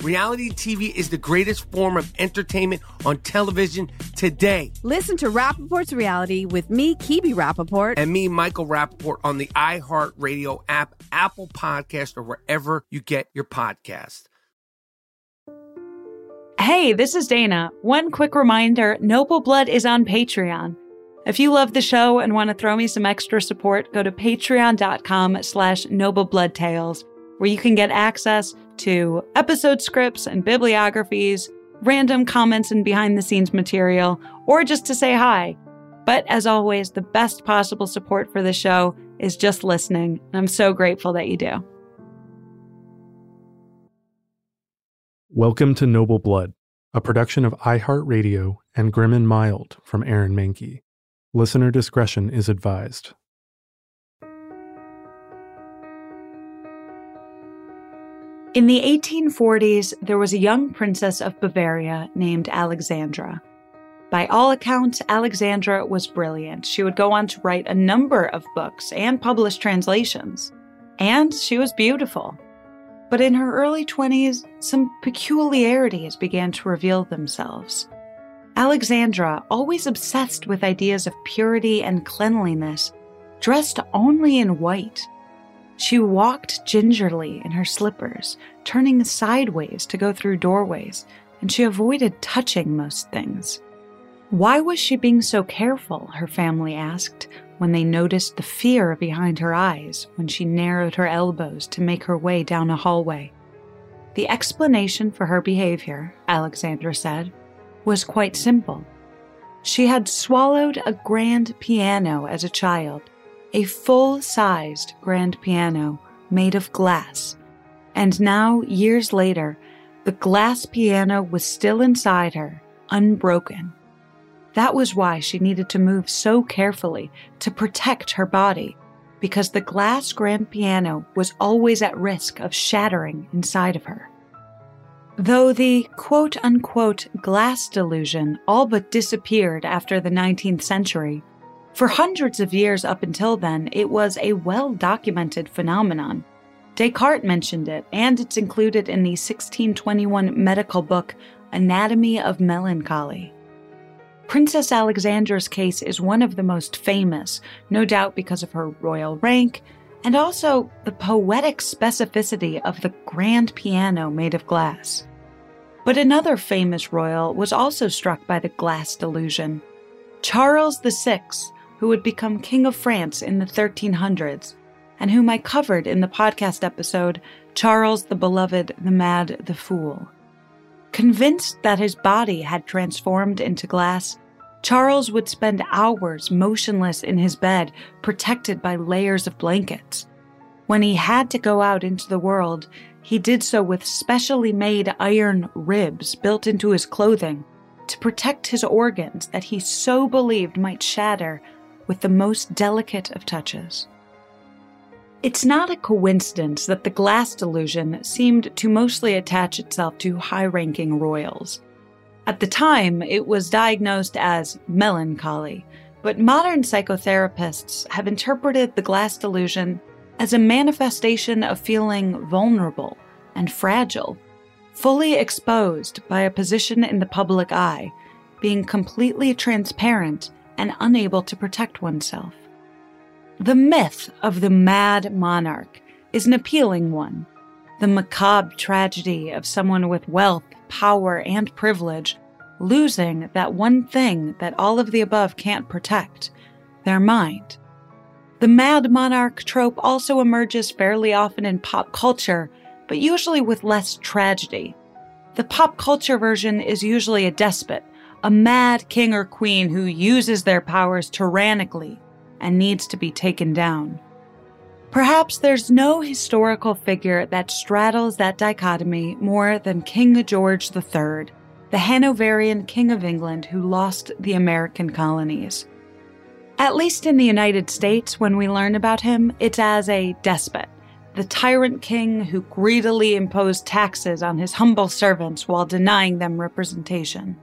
Reality TV is the greatest form of entertainment on television today. Listen to Rappaport's Reality with me, Kibi Rappaport. And me, Michael Rappaport, on the iHeartRadio app, Apple Podcast, or wherever you get your podcast. Hey, this is Dana. One quick reminder, Noble Blood is on Patreon. If you love the show and want to throw me some extra support, go to patreon.com/Noble Blood Tales, where you can get access to episode scripts and bibliographies, random comments and behind-the-scenes material, or just to say hi. But as always, the best possible support for the show is just listening. I'm so grateful that you do. Welcome to Noble Blood, a production of iHeartRadio and Grim & Mild from Aaron Manke. Listener discretion is advised. In the 1840s, there was a young princess of Bavaria named Alexandra. By all accounts, Alexandra was brilliant. She would go on to write a number of books and publish translations. And she was beautiful. But in her early 20s, some peculiarities began to reveal themselves. Alexandra, always obsessed with ideas of purity and cleanliness, dressed only in white. She walked gingerly in her slippers, turning sideways to go through doorways, and she avoided touching most things. Why was she being so careful, her family asked, when they noticed the fear behind her eyes when she narrowed her elbows to make her way down a hallway. The explanation for her behavior, Alexandra said, was quite simple. She had swallowed a grand piano as a child, a full-sized grand piano made of glass. And now, years later, the glass piano was still inside her, unbroken. That was why she needed to move so carefully to protect her body, because the glass grand piano was always at risk of shattering inside of her. Though the quote-unquote glass delusion all but disappeared after the 19th century, for hundreds of years up until then, it was a well-documented phenomenon. Descartes mentioned it, and it's included in the 1621 medical book Anatomy of Melancholy. Princess Alexandra's case is one of the most famous, no doubt because of her royal rank, and also the poetic specificity of the grand piano made of glass. But another famous royal was also struck by the glass delusion. Charles VI, who would become King of France in the 1300s, and whom I covered in the podcast episode, Charles the Beloved, the Mad, the Fool. Convinced that his body had transformed into glass, Charles would spend hours motionless in his bed, protected by layers of blankets. When he had to go out into the world, he did so with specially made iron ribs built into his clothing to protect his organs that he so believed might shatter with the most delicate of touches. It's not a coincidence that the glass delusion seemed to mostly attach itself to high-ranking royals. At the time, it was diagnosed as melancholy, but modern psychotherapists have interpreted the glass delusion as a manifestation of feeling vulnerable and fragile, fully exposed by a position in the public eye, being completely transparent and unable to protect oneself. The myth of the mad monarch is an appealing one. The macabre tragedy of someone with wealth, power, and privilege losing that one thing that all of the above can't protect, their mind. The mad monarch trope also emerges fairly often in pop culture, but usually with less tragedy. The pop culture version is usually a despot, a mad king or queen who uses their powers tyrannically and needs to be taken down. Perhaps there's no historical figure that straddles that dichotomy more than King George III, the Hanoverian King of England who lost the American colonies. At least in the United States, when we learn about him, it's as a despot, the tyrant king who greedily imposed taxes on his humble servants while denying them representation.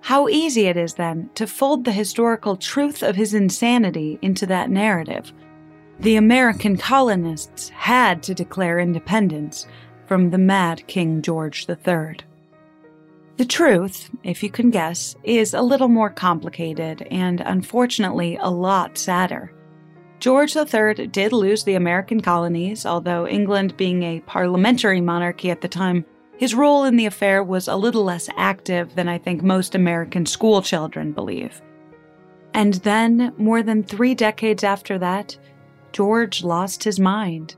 How easy it is, then, to fold the historical truth of his insanity into that narrative. The American colonists had to declare independence from the mad King George III. The truth, if you can guess, is a little more complicated and, unfortunately, a lot sadder. George III did lose the American colonies, although England being a parliamentary monarchy at the time, his role in the affair was a little less active than I think most American school children believe. And then, more than 3 decades after that, George lost his mind.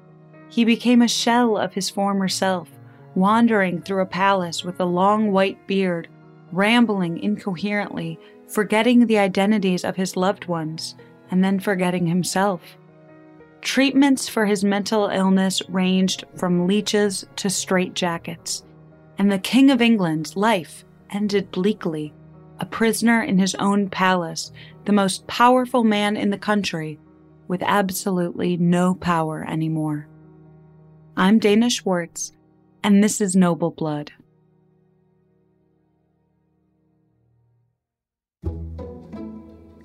He became a shell of his former self, wandering through a palace with a long white beard, rambling incoherently, forgetting the identities of his loved ones, and then forgetting himself. Treatments for his mental illness ranged from leeches to straitjackets, and the King of England's life ended bleakly, a prisoner in his own palace, the most powerful man in the country, with absolutely no power anymore. I'm Dana Schwartz, and this is Noble Blood.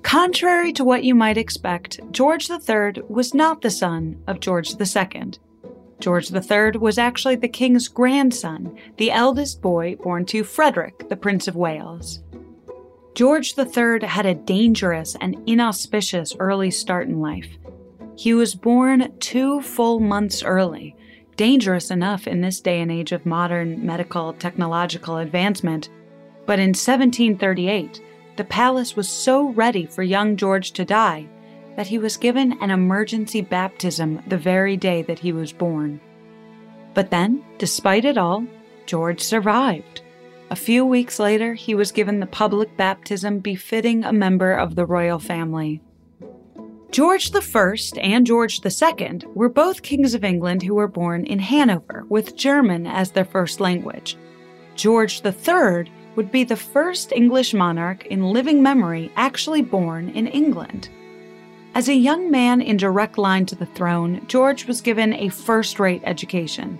Contrary to what you might expect, George III was not the son of George II. George III was actually the king's grandson, the eldest boy born to Frederick, the Prince of Wales. George III had a dangerous and inauspicious early start in life. He was born 2 full months early, dangerous enough in this day and age of modern medical technological advancement, but in 1738, the palace was so ready for young George to die that he was given an emergency baptism the very day that he was born. But then, despite it all, George survived. A few weeks later, he was given the public baptism befitting a member of the royal family. George I and George II were both kings of England who were born in Hanover, with German as their first language. George III would be the first English monarch in living memory actually born in England. As a young man in direct line to the throne, George was given a first-rate education.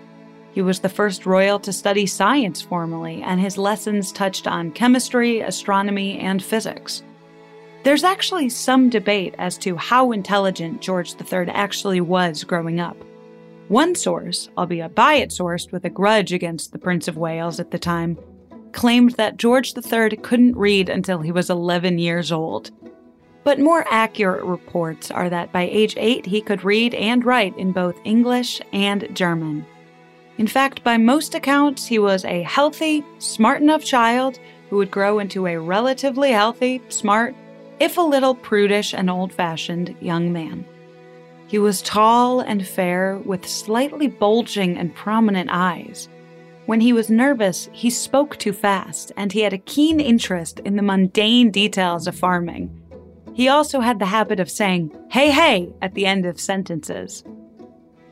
He was the first royal to study science formally, and his lessons touched on chemistry, astronomy, and physics. There's actually some debate as to how intelligent George III actually was growing up. One source, albeit biased with a grudge against the Prince of Wales at the time, claimed that George III couldn't read until he was 11 years old. But more accurate reports are that by age 8, he could read and write in both English and German. In fact, by most accounts, he was a healthy, smart enough child who would grow into a relatively healthy, smart, if a little prudish and old-fashioned, young man. He was tall and fair, with slightly bulging and prominent eyes. When he was nervous, he spoke too fast, and he had a keen interest in the mundane details of farming. He also had the habit of saying, "Hey, hey," at the end of sentences.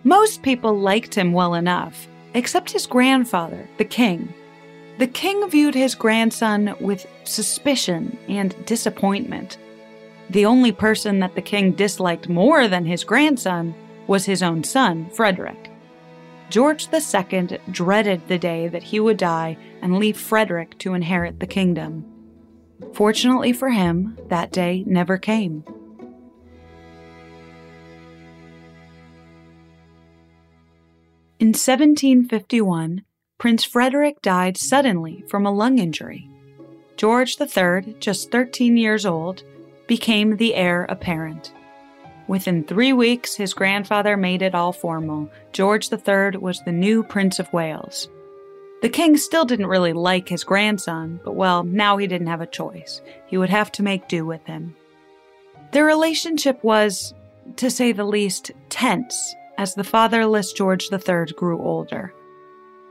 Most people liked him well enough, except his grandfather, the king. The king viewed his grandson with suspicion and disappointment. The only person that the king disliked more than his grandson was his own son, Frederick. George II dreaded the day that he would die and leave Frederick to inherit the kingdom. Fortunately for him, that day never came. In 1751, Prince Frederick died suddenly from a lung injury. George III, just 13 years old, became the heir apparent. Within 3 weeks, his grandfather made it all formal. George III was the new Prince of Wales. The king still didn't really like his grandson, but well, now he didn't have a choice. He would have to make do with him. Their relationship was, to say the least, tense as the fatherless George III grew older.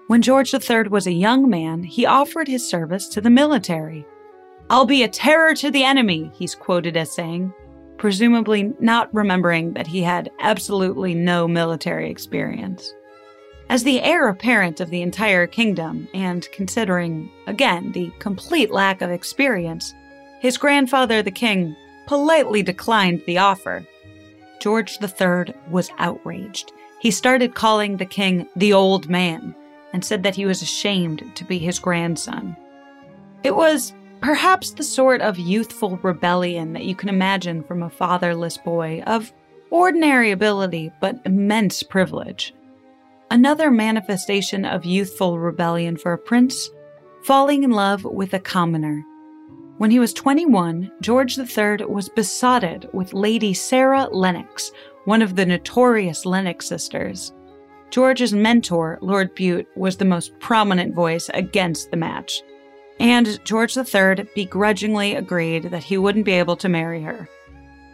When George III was a young man, he offered his service to the military. "I'll be a terror to the enemy," he's quoted as saying, presumably not remembering that he had absolutely no military experience. As the heir apparent of the entire kingdom, and considering, again, the complete lack of experience, his grandfather, the king, politely declined the offer. George III was outraged. He started calling the king the old man and said that he was ashamed to be his grandson. It was perhaps the sort of youthful rebellion that you can imagine from a fatherless boy of ordinary ability but immense privilege. Another manifestation of youthful rebellion for a prince, falling in love with a commoner. When he was 21, George III was besotted with Lady Sarah Lennox, one of the notorious Lennox sisters. George's mentor, Lord Bute, was the most prominent voice against the match, and George III begrudgingly agreed that he wouldn't be able to marry her.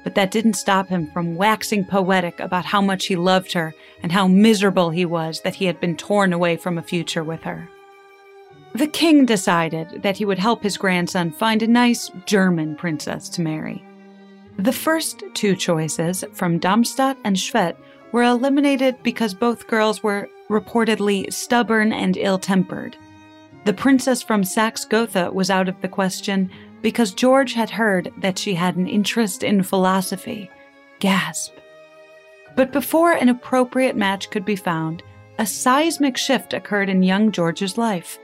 But that didn't stop him from waxing poetic about how much he loved her and how miserable he was that he had been torn away from a future with her. The king decided that he would help his grandson find a nice German princess to marry. The first two choices from Darmstadt and Schwedt were eliminated because both girls were reportedly stubborn and ill-tempered. The princess from Saxe-Gotha was out of the question because George had heard that she had an interest in philosophy. Gasp. But before an appropriate match could be found, a seismic shift occurred in young George's life.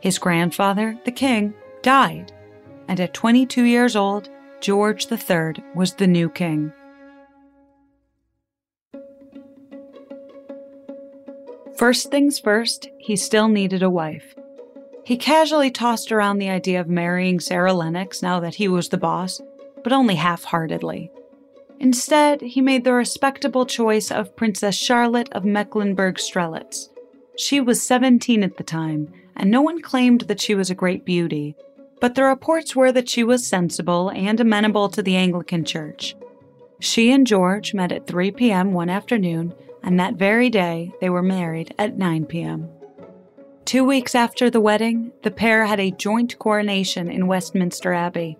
His grandfather, the king, died, and at 22 years old, George III was the new king. First things first, he still needed a wife. He casually tossed around the idea of marrying Sarah Lennox now that he was the boss, but only half-heartedly. Instead, he made the respectable choice of Princess Charlotte of Mecklenburg-Strelitz. She was 17 at the time, and no one claimed that she was a great beauty, but the reports were that she was sensible and amenable to the Anglican Church. She and George met at 3 p.m. one afternoon, and that very day they were married at 9 p.m. 2 weeks after the wedding, the pair had a joint coronation in Westminster Abbey,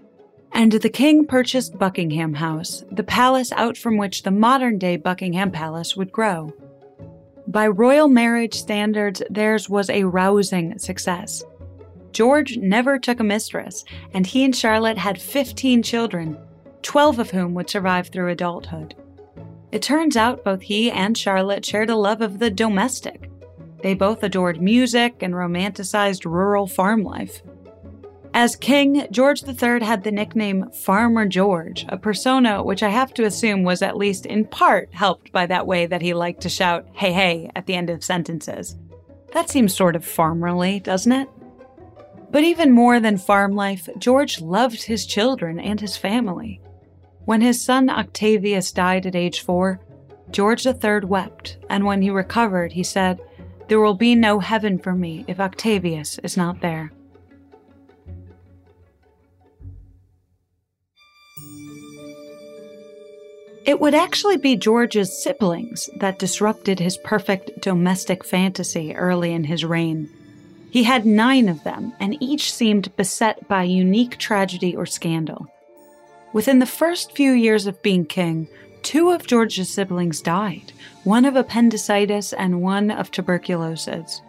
and the king purchased Buckingham House, the palace out from which the modern-day Buckingham Palace would grow. By royal marriage standards, theirs was a rousing success. George never took a mistress, and he and Charlotte had 15 children, 12 of whom would survive through adulthood. It turns out both he and Charlotte shared a love of the domestic. They both adored music and romanticized rural farm life. As king, George III had the nickname Farmer George, a persona which I have to assume was at least in part helped by that way that he liked to shout, "Hey, hey," at the end of sentences. That seems sort of farmerly, doesn't it? But even more than farm life, George loved his children and his family. When his son Octavius died at age 4, George III wept, and when he recovered, he said, "There will be no heaven for me if Octavius is not there." It would actually be George's siblings that disrupted his perfect domestic fantasy early in his reign. He had 9 of them, and each seemed beset by unique tragedy or scandal. Within the first few years of being king, 2 of George's siblings died, one of appendicitis and one of tuberculosis.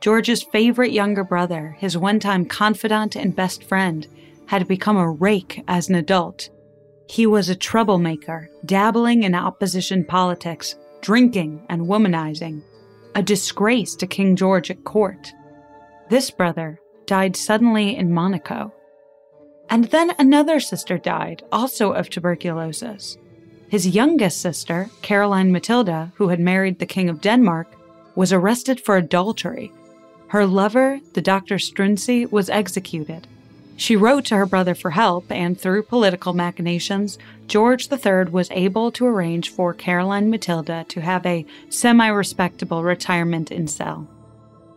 George's favorite younger brother, his one-time confidant and best friend, had become a rake as an adult. He was a troublemaker, dabbling in opposition politics, drinking and womanizing, a disgrace to King George at court. This brother died suddenly in Monaco. And then another sister died, also of tuberculosis. His youngest sister, Caroline Matilda, who had married the King of Denmark, was arrested for adultery. Her lover, the Dr. Strunzi, was executed. She wrote to her brother for help, and through political machinations, George III was able to arrange for Caroline Matilda to have a semi-respectable retirement in cell.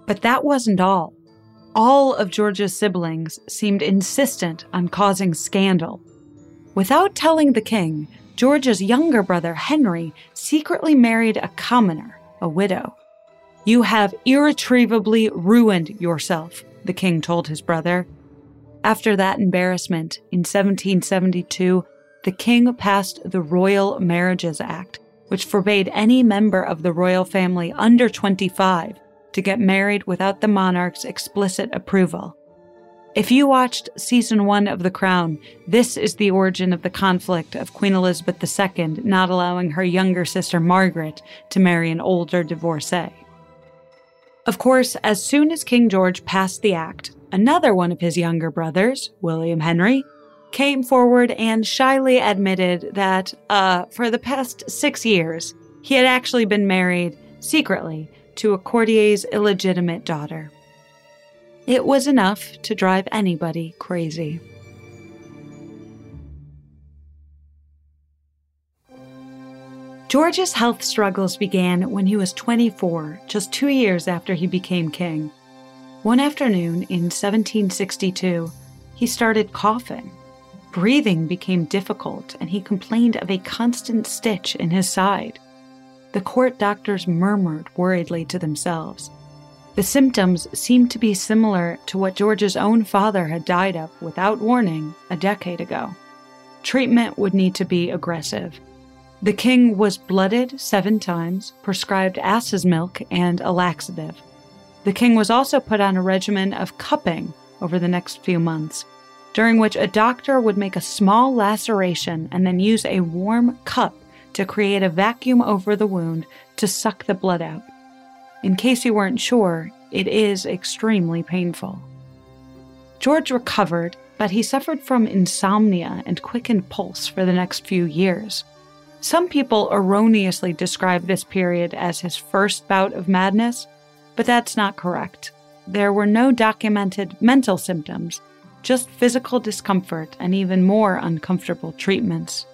But that wasn't all. All of George's siblings seemed insistent on causing scandal. Without telling the king, George's younger brother, Henry, secretly married a commoner, a widow. "You have irretrievably ruined yourself," the king told his brother. After that embarrassment, in 1772, the king passed the Royal Marriages Act, which forbade any member of the royal family under 25 to get married without the monarch's explicit approval. If you watched Season 1 of The Crown, this is the origin of the conflict of Queen Elizabeth II not allowing her younger sister Margaret to marry an older divorcee. Of course, as soon as King George passed the act, another one of his younger brothers, William Henry, came forward and shyly admitted that for the past 6 years, he had actually been married secretly to a courtier's illegitimate daughter. It was enough to drive anybody crazy. George's health struggles began when he was 24, just 2 years after he became king. One afternoon in 1762, he started coughing. Breathing became difficult, and he complained of a constant stitch in his side. The court doctors murmured worriedly to themselves. The symptoms seemed to be similar to what George's own father had died of without warning a decade ago. Treatment would need to be aggressive. The king was blooded 7 times, prescribed ass's milk, and a laxative. The king was also put on a regimen of cupping over the next few months, during which a doctor would make a small laceration and then use a warm cup to create a vacuum over the wound to suck the blood out. In case you weren't sure, it is extremely painful. George recovered, but he suffered from insomnia and quickened pulse for the next few years. Some people erroneously describe this period as his first bout of madness, but that's not correct. There were no documented mental symptoms, just physical discomfort and even more uncomfortable treatments.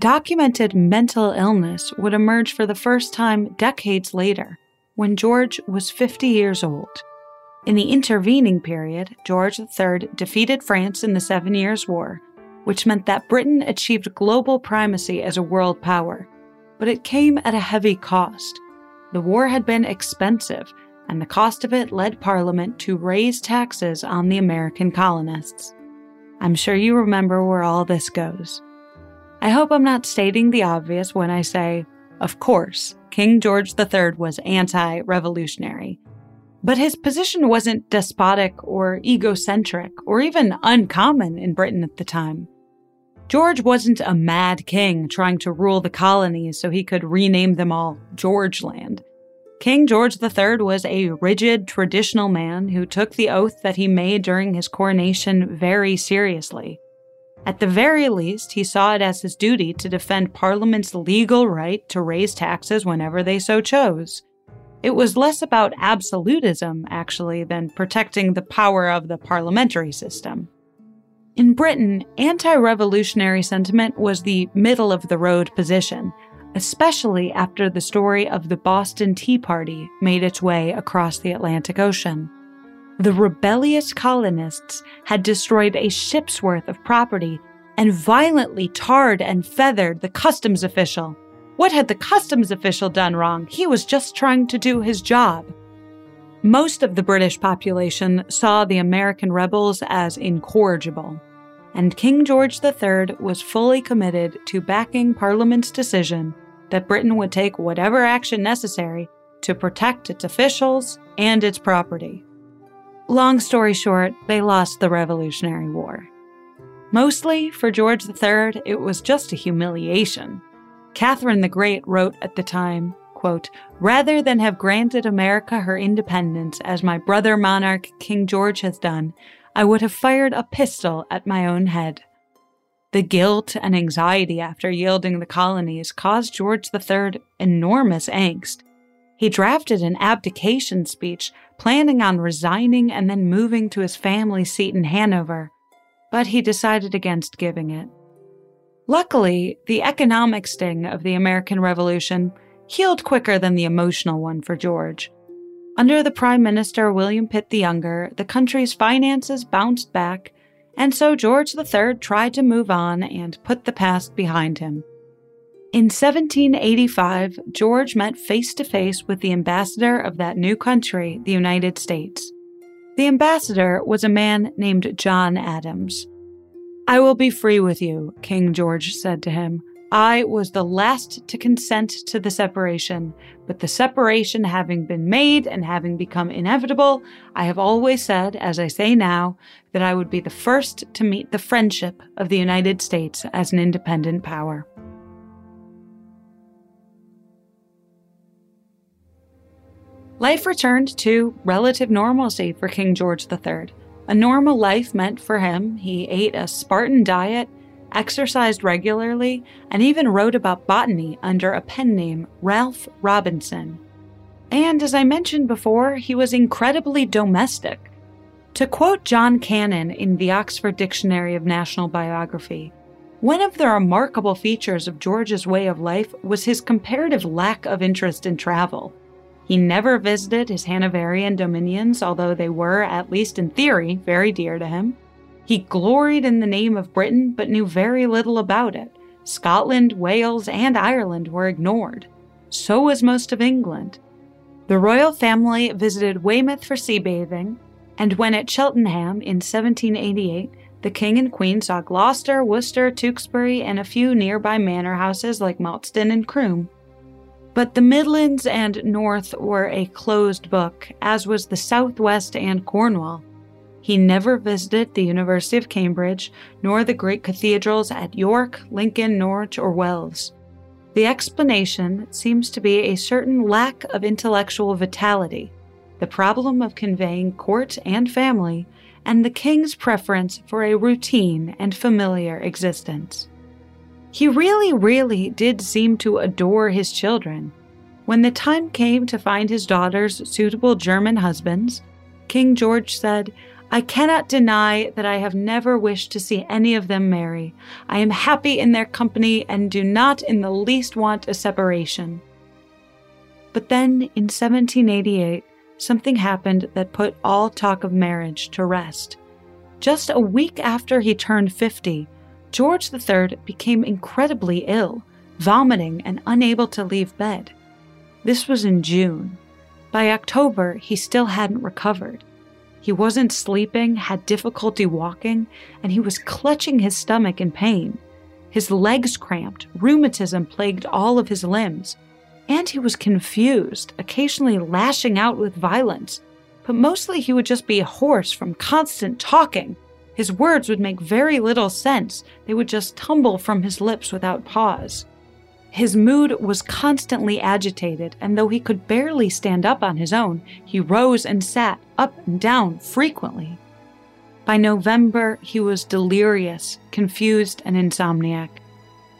Documented mental illness would emerge for the first time decades later, when George was 50 years old. In the intervening period, George III defeated France in the 7 Years' War, which meant that Britain achieved global primacy as a world power. But it came at a heavy cost. The war had been expensive, and the cost of it led Parliament to raise taxes on the American colonists. I'm sure you remember where all this goes. I hope I'm not stating the obvious when I say, of course, King George III was anti-revolutionary. But his position wasn't despotic or egocentric or even uncommon in Britain at the time. George wasn't a mad king trying to rule the colonies so he could rename them all Georgeland. King George III was a rigid, traditional man who took the oath that he made during his coronation very seriously. At the very least, he saw it as his duty to defend Parliament's legal right to raise taxes whenever they so chose. It was less about absolutism, actually, than protecting the power of the parliamentary system. In Britain, anti-revolutionary sentiment was the middle-of-the-road position, especially after the story of the Boston Tea Party made its way across the Atlantic Ocean. The rebellious colonists had destroyed a ship's worth of property and violently tarred and feathered the customs official. What had the customs official done wrong? He was just trying to do his job. Most of the British population saw the American rebels as incorrigible, and King George III was fully committed to backing Parliament's decision that Britain would take whatever action necessary to protect its officials and its property. Long story short, they lost the Revolutionary War. Mostly, for George III, it was just a humiliation. Catherine the Great wrote at the time, quote, "Rather than have granted America her independence, as my brother monarch King George has done, I would have fired a pistol at my own head." The guilt and anxiety after yielding the colonies caused George III enormous angst. He drafted an abdication speech, planning on resigning and then moving to his family seat in Hanover, but he decided against giving it. Luckily, the economic sting of the American Revolution healed quicker than the emotional one for George. Under the Prime Minister William Pitt the Younger, the country's finances bounced back, and so George III tried to move on and put the past behind him. In 1785, George met face-to-face with the ambassador of that new country, the United States. The ambassador was a man named John Adams. "I will be free with you," King George said to him. I was the last to consent to the separation, but the separation having been made and having become inevitable, I have always said, as I say now, that I would be the first to meet the friendship of the United States as an independent power. Life returned to relative normalcy for King George III. A normal life meant for him he ate a Spartan diet, exercised regularly, and even wrote about botany under a pen name, Ralph Robinson. And as I mentioned before, he was incredibly domestic. To quote John Cannon in the Oxford Dictionary of National Biography, one of the remarkable features of George's way of life was his comparative lack of interest in travel. He never visited his Hanoverian dominions, although they were, at least in theory, very dear to him. He gloried in the name of Britain, but knew very little about it. Scotland, Wales, and Ireland were ignored. So was most of England. The royal family visited Weymouth for sea bathing, and when at Cheltenham in 1788, the king and queen saw Gloucester, Worcester, Tewkesbury, and a few nearby manor houses like Maltston and Croom. But the Midlands and North were a closed book, as was the Southwest and Cornwall. He never visited the University of Cambridge, nor the great cathedrals at York, Lincoln, Norwich, or Wells. The explanation seems to be a certain lack of intellectual vitality, the problem of conveying court and family, and the king's preference for a routine and familiar existence. He really did seem to adore his children. When the time came to find his daughters suitable German husbands, King George said, "I cannot deny that I have never wished to see any of them marry. I am happy in their company and do not in the least want a separation." But then in 1788, something happened that put all talk of marriage to rest. Just a week after he turned 50, George III became incredibly ill, vomiting and unable to leave bed. This was in June. By October, he still hadn't recovered. He wasn't sleeping, had difficulty walking, and he was clutching his stomach in pain. His legs cramped, rheumatism plagued all of his limbs, and he was confused, occasionally lashing out with violence. But mostly he would just be hoarse from constant talking. His words would make very little sense. They would just tumble from his lips without pause. His mood was constantly agitated, and though he could barely stand up on his own, he rose and sat up and down frequently. By November, he was delirious, confused, and insomniac.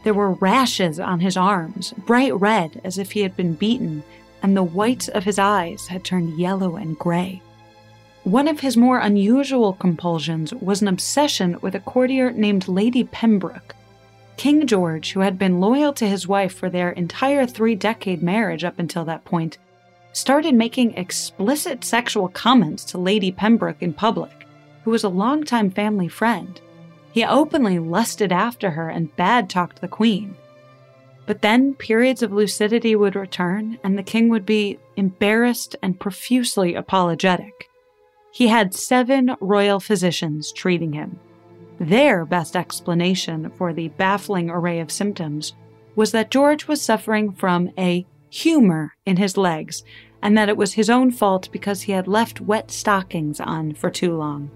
There were rashes on his arms, bright red as if he had been beaten, and the whites of his eyes had turned yellow and gray. One of his more unusual compulsions was an obsession with a courtier named Lady Pembroke. King George, who had been loyal to his wife for their entire three-decade marriage up until that point, started making explicit sexual comments to Lady Pembroke in public, who was a longtime family friend. He openly lusted after her and bad-talked the queen. But then periods of lucidity would return, and the king would be embarrassed and profusely apologetic. He had 7 royal physicians treating him. Their best explanation for the baffling array of symptoms was that George was suffering from a humor in his legs and that it was his own fault because he had left wet stockings on for too long.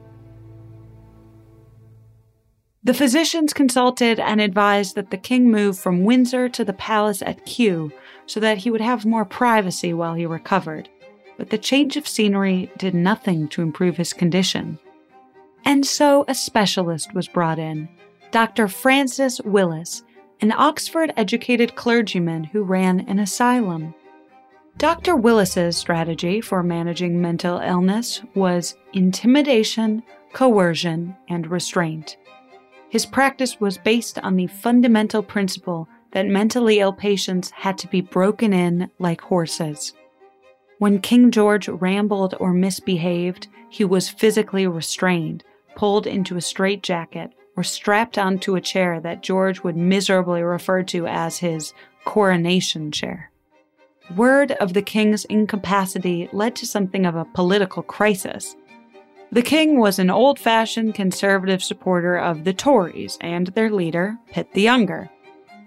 The physicians consulted and advised that the king move from Windsor to the palace at Kew so that he would have more privacy while he recovered. But the change of scenery did nothing to improve his condition. And so a specialist was brought in, Dr. Francis Willis, an Oxford-educated clergyman who ran an asylum. Dr. Willis's strategy for managing mental illness was intimidation, coercion, and restraint. His practice was based on the fundamental principle that mentally ill patients had to be broken in like horses. When King George rambled or misbehaved, he was physically restrained, pulled into a straitjacket, or strapped onto a chair that George would miserably refer to as his coronation chair. Word of the king's incapacity led to something of a political crisis. The king was an old-fashioned conservative supporter of the Tories and their leader, Pitt the Younger.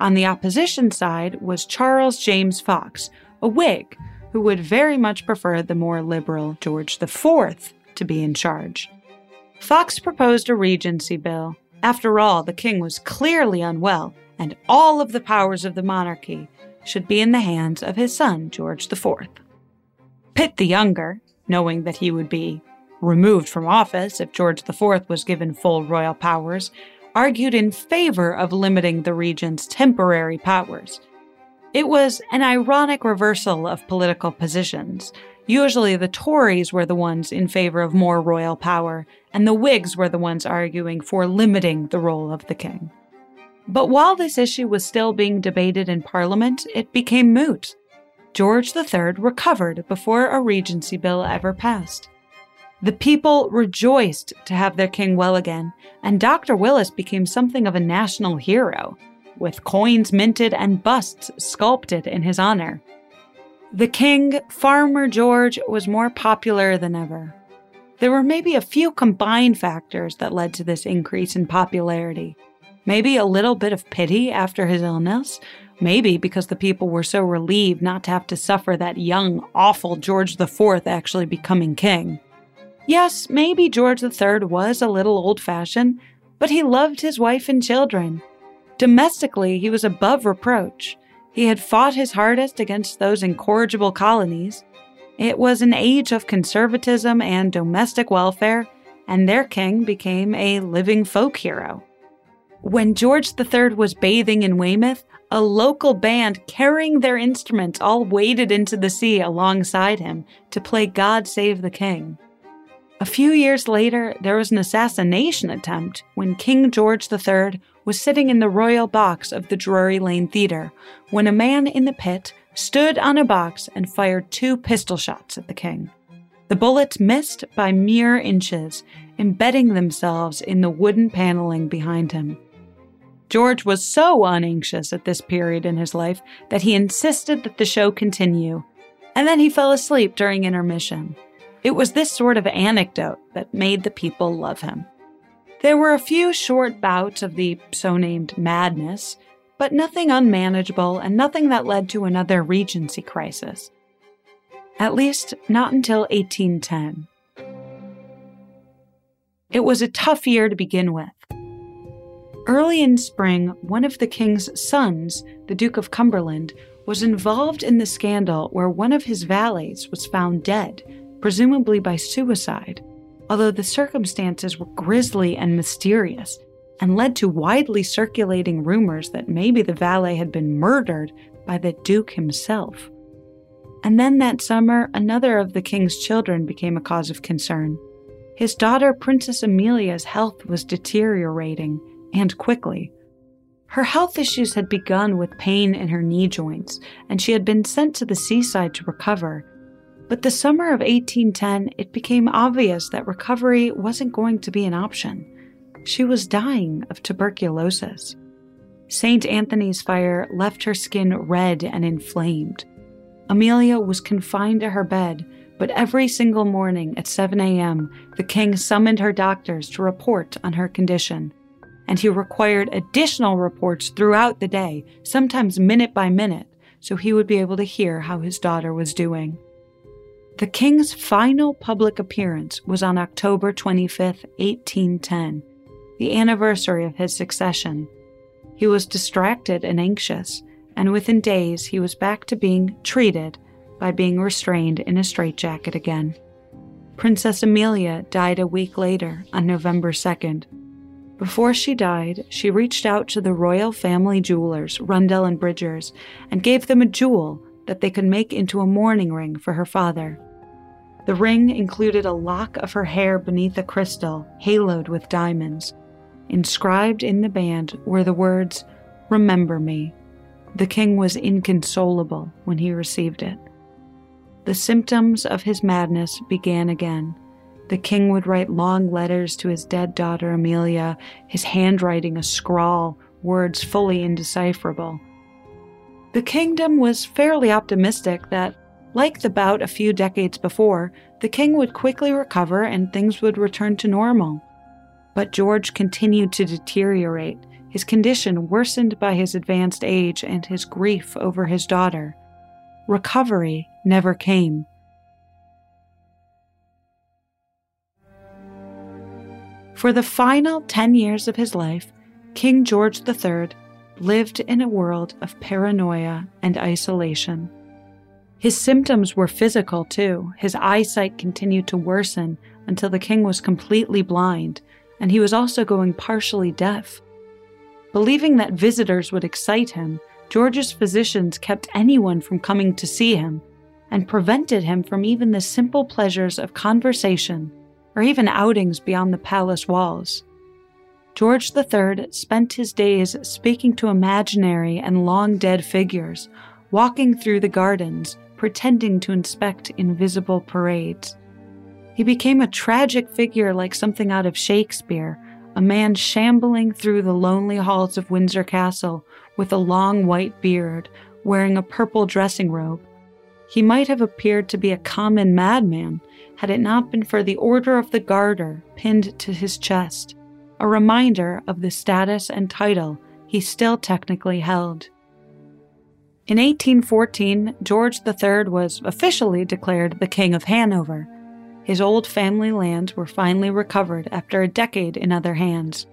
On the opposition side was Charles James Fox, a Whig, who would very much prefer the more liberal George IV to be in charge. Fox proposed a regency bill. After all, the king was clearly unwell, and all of the powers of the monarchy should be in the hands of his son, George IV. Pitt the Younger, knowing that he would be removed from office if George IV was given full royal powers, argued in favor of limiting the regent's temporary powers. It was an ironic reversal of political positions. Usually the Tories were the ones in favor of more royal power, and the Whigs were the ones arguing for limiting the role of the king. But while this issue was still being debated in Parliament, it became moot. George III recovered before a regency bill ever passed. The people rejoiced to have their king well again, and Dr. Willis became something of a national hero, with coins minted and busts sculpted in his honor. The king, Farmer George, was more popular than ever. There were maybe a few combined factors that led to this increase in popularity. Maybe a little bit of pity after his illness. Maybe because the people were so relieved not to have to suffer that young, awful George IV actually becoming king. Yes, maybe George III was a little old-fashioned, but he loved his wife and children. Domestically, he was above reproach. He had fought his hardest against those incorrigible colonies. It was an age of conservatism and domestic welfare, and their king became a living folk hero. When George III was bathing in Weymouth, a local band carrying their instruments all waded into the sea alongside him to play God Save the King. A few years later, there was an assassination attempt when King George III was sitting in the royal box of the Drury Lane Theatre, when a man in the pit stood on a box and fired 2 pistol shots at the king. The bullets missed by mere inches, embedding themselves in the wooden paneling behind him. George was so unanxious at this period in his life that he insisted that the show continue, and then he fell asleep during intermission. It was this sort of anecdote that made the people love him. There were a few short bouts of the so-named madness, but nothing unmanageable and nothing that led to another regency crisis. At least not until 1810. It was a tough year to begin with. Early in spring, one of the king's sons, the Duke of Cumberland, was involved in the scandal where one of his valets was found dead, presumably by suicide, although the circumstances were grisly and mysterious and led to widely circulating rumors that maybe the valet had been murdered by the Duke himself. And then that summer, another of the king's children became a cause of concern. His daughter, Princess Amelia's health was deteriorating, and quickly. Her health issues had begun with pain in her knee joints, and she had been sent to the seaside to recover. But the summer of 1810, it became obvious that recovery wasn't going to be an option. She was dying of tuberculosis. St. Anthony's fire left her skin red and inflamed. Amelia was confined to her bed, but every single morning at 7 a.m., the king summoned her doctors to report on her condition, and he required additional reports throughout the day, sometimes minute by minute, so he would be able to hear how his daughter was doing. The king's final public appearance was on October 25, 1810, the anniversary of his succession. He was distracted and anxious, and within days he was back to being treated by being restrained in a straitjacket again. Princess Amelia died a week later, on November 2nd. Before she died, she reached out to the royal family jewelers, Rundell and Bridgers, and gave them a jewel that they could make into a mourning ring for her father. The ring included a lock of her hair beneath a crystal, haloed with diamonds. Inscribed in the band were the words, "Remember me." The king was inconsolable when he received it. The symptoms of his madness began again. The king would write long letters to his dead daughter Amelia, his handwriting a scrawl, words fully indecipherable. The kingdom was fairly optimistic that, like the bout a few decades before, the king would quickly recover and things would return to normal. But George continued to deteriorate, his condition worsened by his advanced age and his grief over his daughter. Recovery never came. For the final 10 years of his life, King George III lived in a world of paranoia and isolation. His symptoms were physical, too. His eyesight continued to worsen until the king was completely blind, and he was also going partially deaf. Believing that visitors would excite him, George's physicians kept anyone from coming to see him and prevented him from even the simple pleasures of conversation or even outings beyond the palace walls. George III spent his days speaking to imaginary and long-dead figures, walking through the gardens, pretending to inspect invisible parades. He became a tragic figure like something out of Shakespeare, a man shambling through the lonely halls of Windsor Castle with a long white beard, wearing a purple dressing robe. He might have appeared to be a common madman had it not been for the Order of the Garter pinned to his chest, a reminder of the status and title he still technically held. In 1814, George III was officially declared the King of Hanover. His old family lands were finally recovered after a decade in other hands,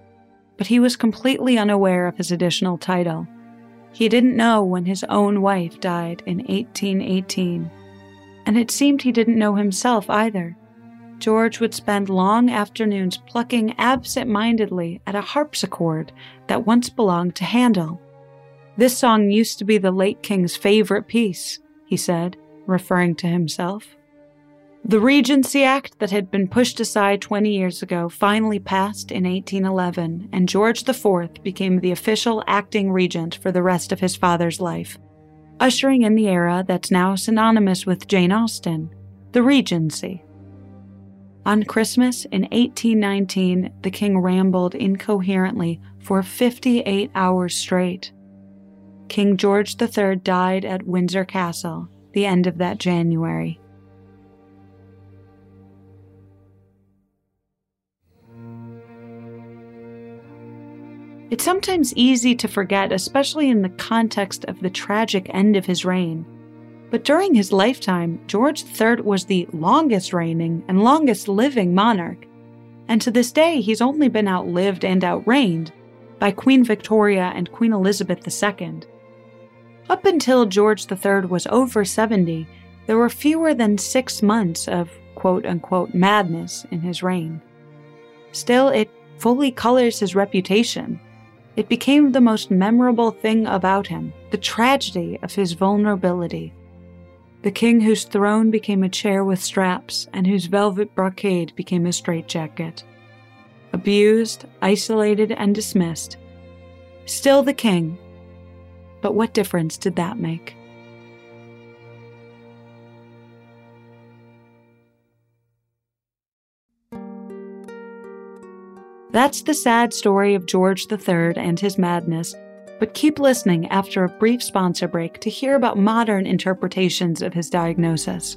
but he was completely unaware of his additional title. He didn't know when his own wife died in 1818, and it seemed he didn't know himself either. George would spend long afternoons plucking absent-mindedly at a harpsichord that once belonged to Handel. "This song used to be the late king's favorite piece," he said, referring to himself. The Regency Act that had been pushed aside 20 years ago finally passed in 1811, and George IV became the official acting regent for the rest of his father's life, ushering in the era that's now synonymous with Jane Austen, the Regency. On Christmas in 1819, the king rambled incoherently for 58 hours straight. King George III died at Windsor Castle the end of that January. It's sometimes easy to forget, especially in the context of the tragic end of his reign. But during his lifetime, George III was the longest reigning and longest living monarch. And to this day, he's only been outlived and outreigned by Queen Victoria and Queen Elizabeth II. Up until George III was over 70, there were fewer than 6 months of quote-unquote madness in his reign. Still, it fully colors his reputation. It became the most memorable thing about him, the tragedy of his vulnerability. The king whose throne became a chair with straps and whose velvet brocade became a straitjacket. Abused, isolated, and dismissed. Still the king. But what difference did that make? That's the sad story of George III and his madness, but keep listening after a brief sponsor break to hear about modern interpretations of his diagnosis.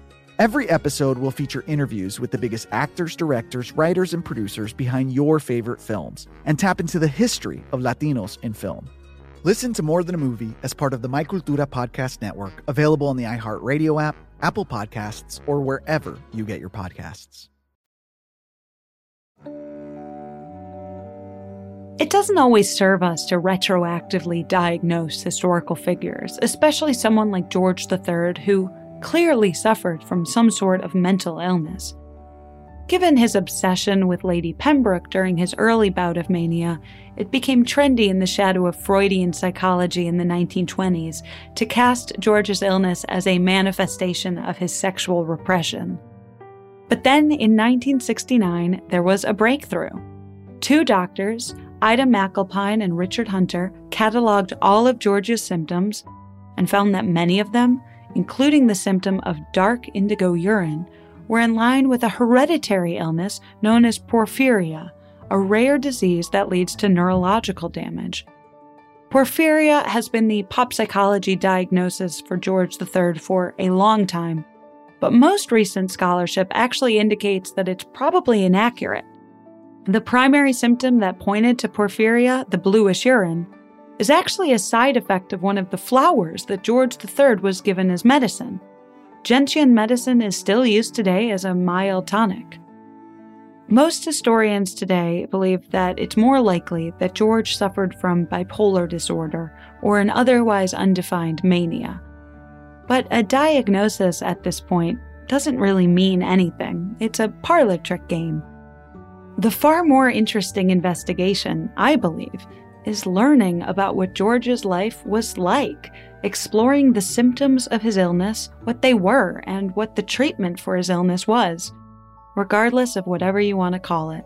Every episode will feature interviews with the biggest actors, directors, writers, and producers behind your favorite films and tap into the history of Latinos in film. Listen to More Than a Movie as part of the My Cultura Podcast Network, available on the iHeartRadio app, Apple Podcasts, or wherever you get your podcasts. It doesn't always serve us to retroactively diagnose historical figures, especially someone like George III, who clearly suffered from some sort of mental illness. Given his obsession with Lady Pembroke during his early bout of mania, it became trendy in the shadow of Freudian psychology in the 1920s to cast George's illness as a manifestation of his sexual repression. But then in 1969, there was a breakthrough. Two doctors, Ida McAlpine and Richard Hunter, cataloged all of George's symptoms and found that many of them, including the symptom of dark indigo urine, were in line with a hereditary illness known as porphyria, a rare disease that leads to neurological damage. Porphyria has been the pop psychology diagnosis for George III for a long time, but most recent scholarship actually indicates that it's probably inaccurate. The primary symptom that pointed to porphyria, the bluish urine, is actually a side effect of one of the flowers that George III was given as medicine. Gentian medicine is still used today as a mild tonic. Most historians today believe that it's more likely that George suffered from bipolar disorder or an otherwise undefined mania. But a diagnosis at this point doesn't really mean anything. It's a parlor trick game. The far more interesting investigation, I believe, is learning about what George's life was like, exploring the symptoms of his illness, what they were, and what the treatment for his illness was, regardless of whatever you want to call it.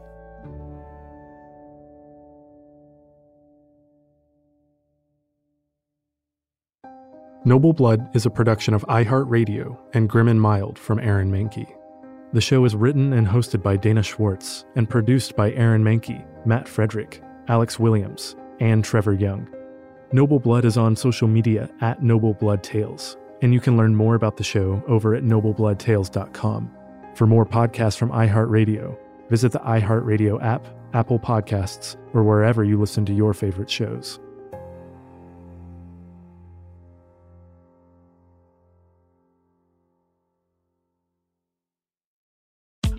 Noble Blood is a production of iHeartRadio and Grim & Mild from Aaron Manke. The show is written and hosted by Dana Schwartz and produced by Aaron Manke, Matt Frederick, Alex Williams, and Trevor Young. Noble Blood is on social media at Noble Blood Tales, and you can learn more about the show over at noblebloodtales.com. For more podcasts from iHeartRadio, visit the iHeartRadio app, Apple Podcasts, or wherever you listen to your favorite shows.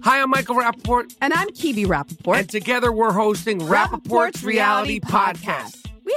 Hi, I'm Michael Rappaport. And I'm Kibi Rappaport. And together we're hosting Rappaport's Reality Podcast. We